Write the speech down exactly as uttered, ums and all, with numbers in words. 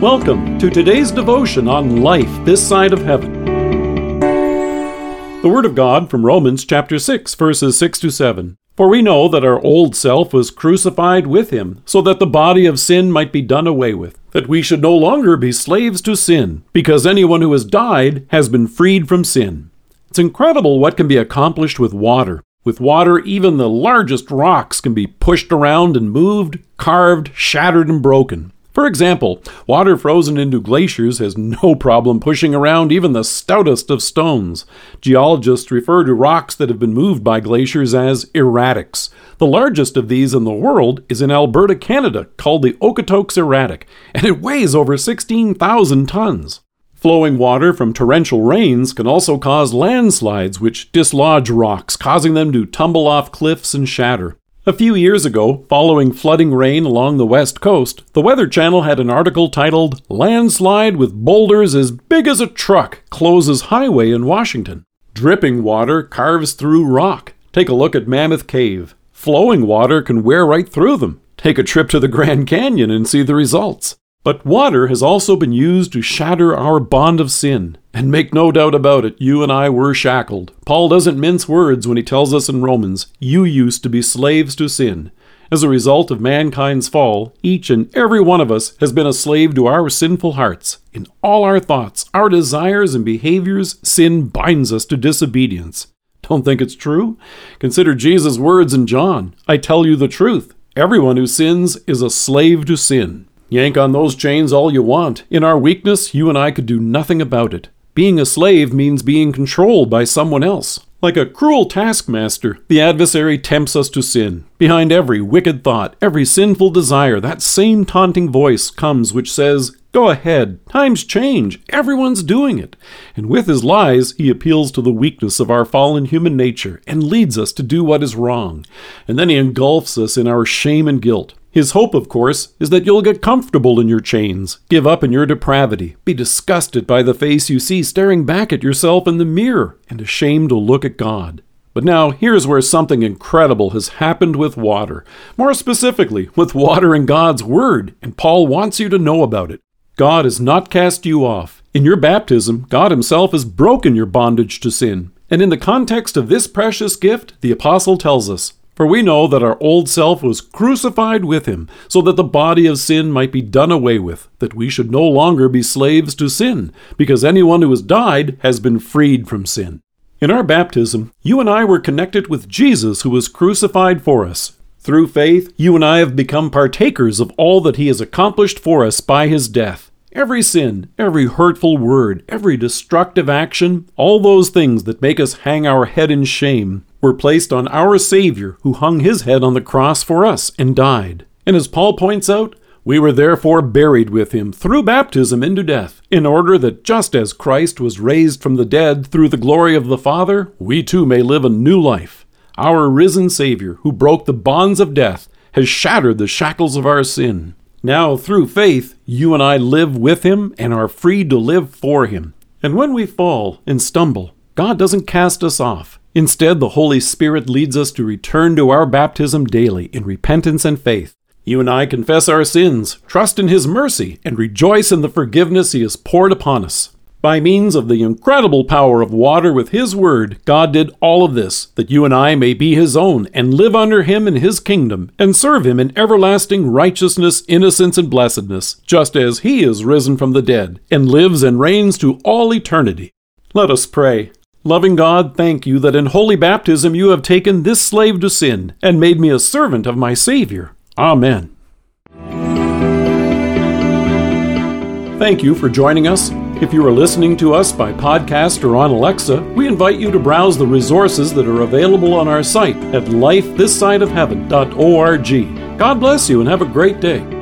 Welcome to today's devotion on life this side of heaven. The Word of God from Romans chapter six, verses six to seven. For we know that our old self was crucified with him, so that the body of sin might be done away with, that we should no longer be slaves to sin, because anyone who has died has been freed from sin. It's incredible what can be accomplished with water. With water, even the largest rocks can be pushed around and moved, carved, shattered, and broken. For example, water frozen into glaciers has no problem pushing around even the stoutest of stones. Geologists refer to rocks that have been moved by glaciers as erratics. The largest of these in the world is in Alberta, Canada, called the Okotoks Erratic, and it weighs over sixteen thousand tons. Flowing water from torrential rains can also cause landslides which dislodge rocks, causing them to tumble off cliffs and shatter. A few years ago, following flooding rain along the west coast, the Weather Channel had an article titled, "Landslide with Boulders as Big as a Truck Closes Highway in Washington." Dripping water carves through rock. Take a look at Mammoth Cave. Flowing water can wear right through them. Take a trip to the Grand Canyon and see the results. But water has also been used to shatter our bond of sin. And make no doubt about it, you and I were shackled. Paul doesn't mince words when he tells us in Romans, "You used to be slaves to sin." As a result of mankind's fall, each and every one of us has been a slave to our sinful hearts. In all our thoughts, our desires, and behaviors, sin binds us to disobedience. Don't think it's true? Consider Jesus' words in John, "I tell you the truth, everyone who sins is a slave to sin." Yank on those chains all you want. In our weakness, you and I could do nothing about it. Being a slave means being controlled by someone else. Like a cruel taskmaster, the adversary tempts us to sin. Behind every wicked thought, every sinful desire, that same taunting voice comes which says, "Go ahead, times change, everyone's doing it." And with his lies, he appeals to the weakness of our fallen human nature and leads us to do what is wrong. And then he engulfs us in our shame and guilt. His hope, of course, is that you'll get comfortable in your chains, give up in your depravity, be disgusted by the face you see staring back at yourself in the mirror, and ashamed to look at God. But now, here's where something incredible has happened with water. More specifically, with water in God's Word, and Paul wants you to know about it. God has not cast you off. In your baptism, God himself has broken your bondage to sin. And in the context of this precious gift, the apostle tells us, "For we know that our old self was crucified with him, so that the body of sin might be done away with, that we should no longer be slaves to sin, because anyone who has died has been freed from sin." In our baptism, you and I were connected with Jesus who was crucified for us. Through faith, you and I have become partakers of all that he has accomplished for us by his death. Every sin, every hurtful word, every destructive action, all those things that make us hang our head in shame, were placed on our Savior who hung his head on the cross for us and died. And as Paul points out, "We were therefore buried with him through baptism into death, in order that just as Christ was raised from the dead through the glory of the Father, we too may live a new life." Our risen Savior, who broke the bonds of death, has shattered the shackles of our sin. Now, through faith, you and I live with him and are free to live for him. And when we fall and stumble, God doesn't cast us off. Instead, the Holy Spirit leads us to return to our baptism daily in repentance and faith. You and I confess our sins, trust in his mercy, and rejoice in the forgiveness he has poured upon us. By means of the incredible power of water with his word, God did all of this, that you and I may be his own, and live under him in his kingdom, and serve him in everlasting righteousness, innocence, and blessedness, just as he is risen from the dead, and lives and reigns to all eternity. Let us pray. Loving God, thank you that in holy baptism you have taken this slave to sin, and made me a servant of my Savior. Amen. Thank you for joining us. If you are listening to us by podcast or on Alexa, we invite you to browse the resources that are available on our site at life this side of heaven dot org. God bless you and have a great day.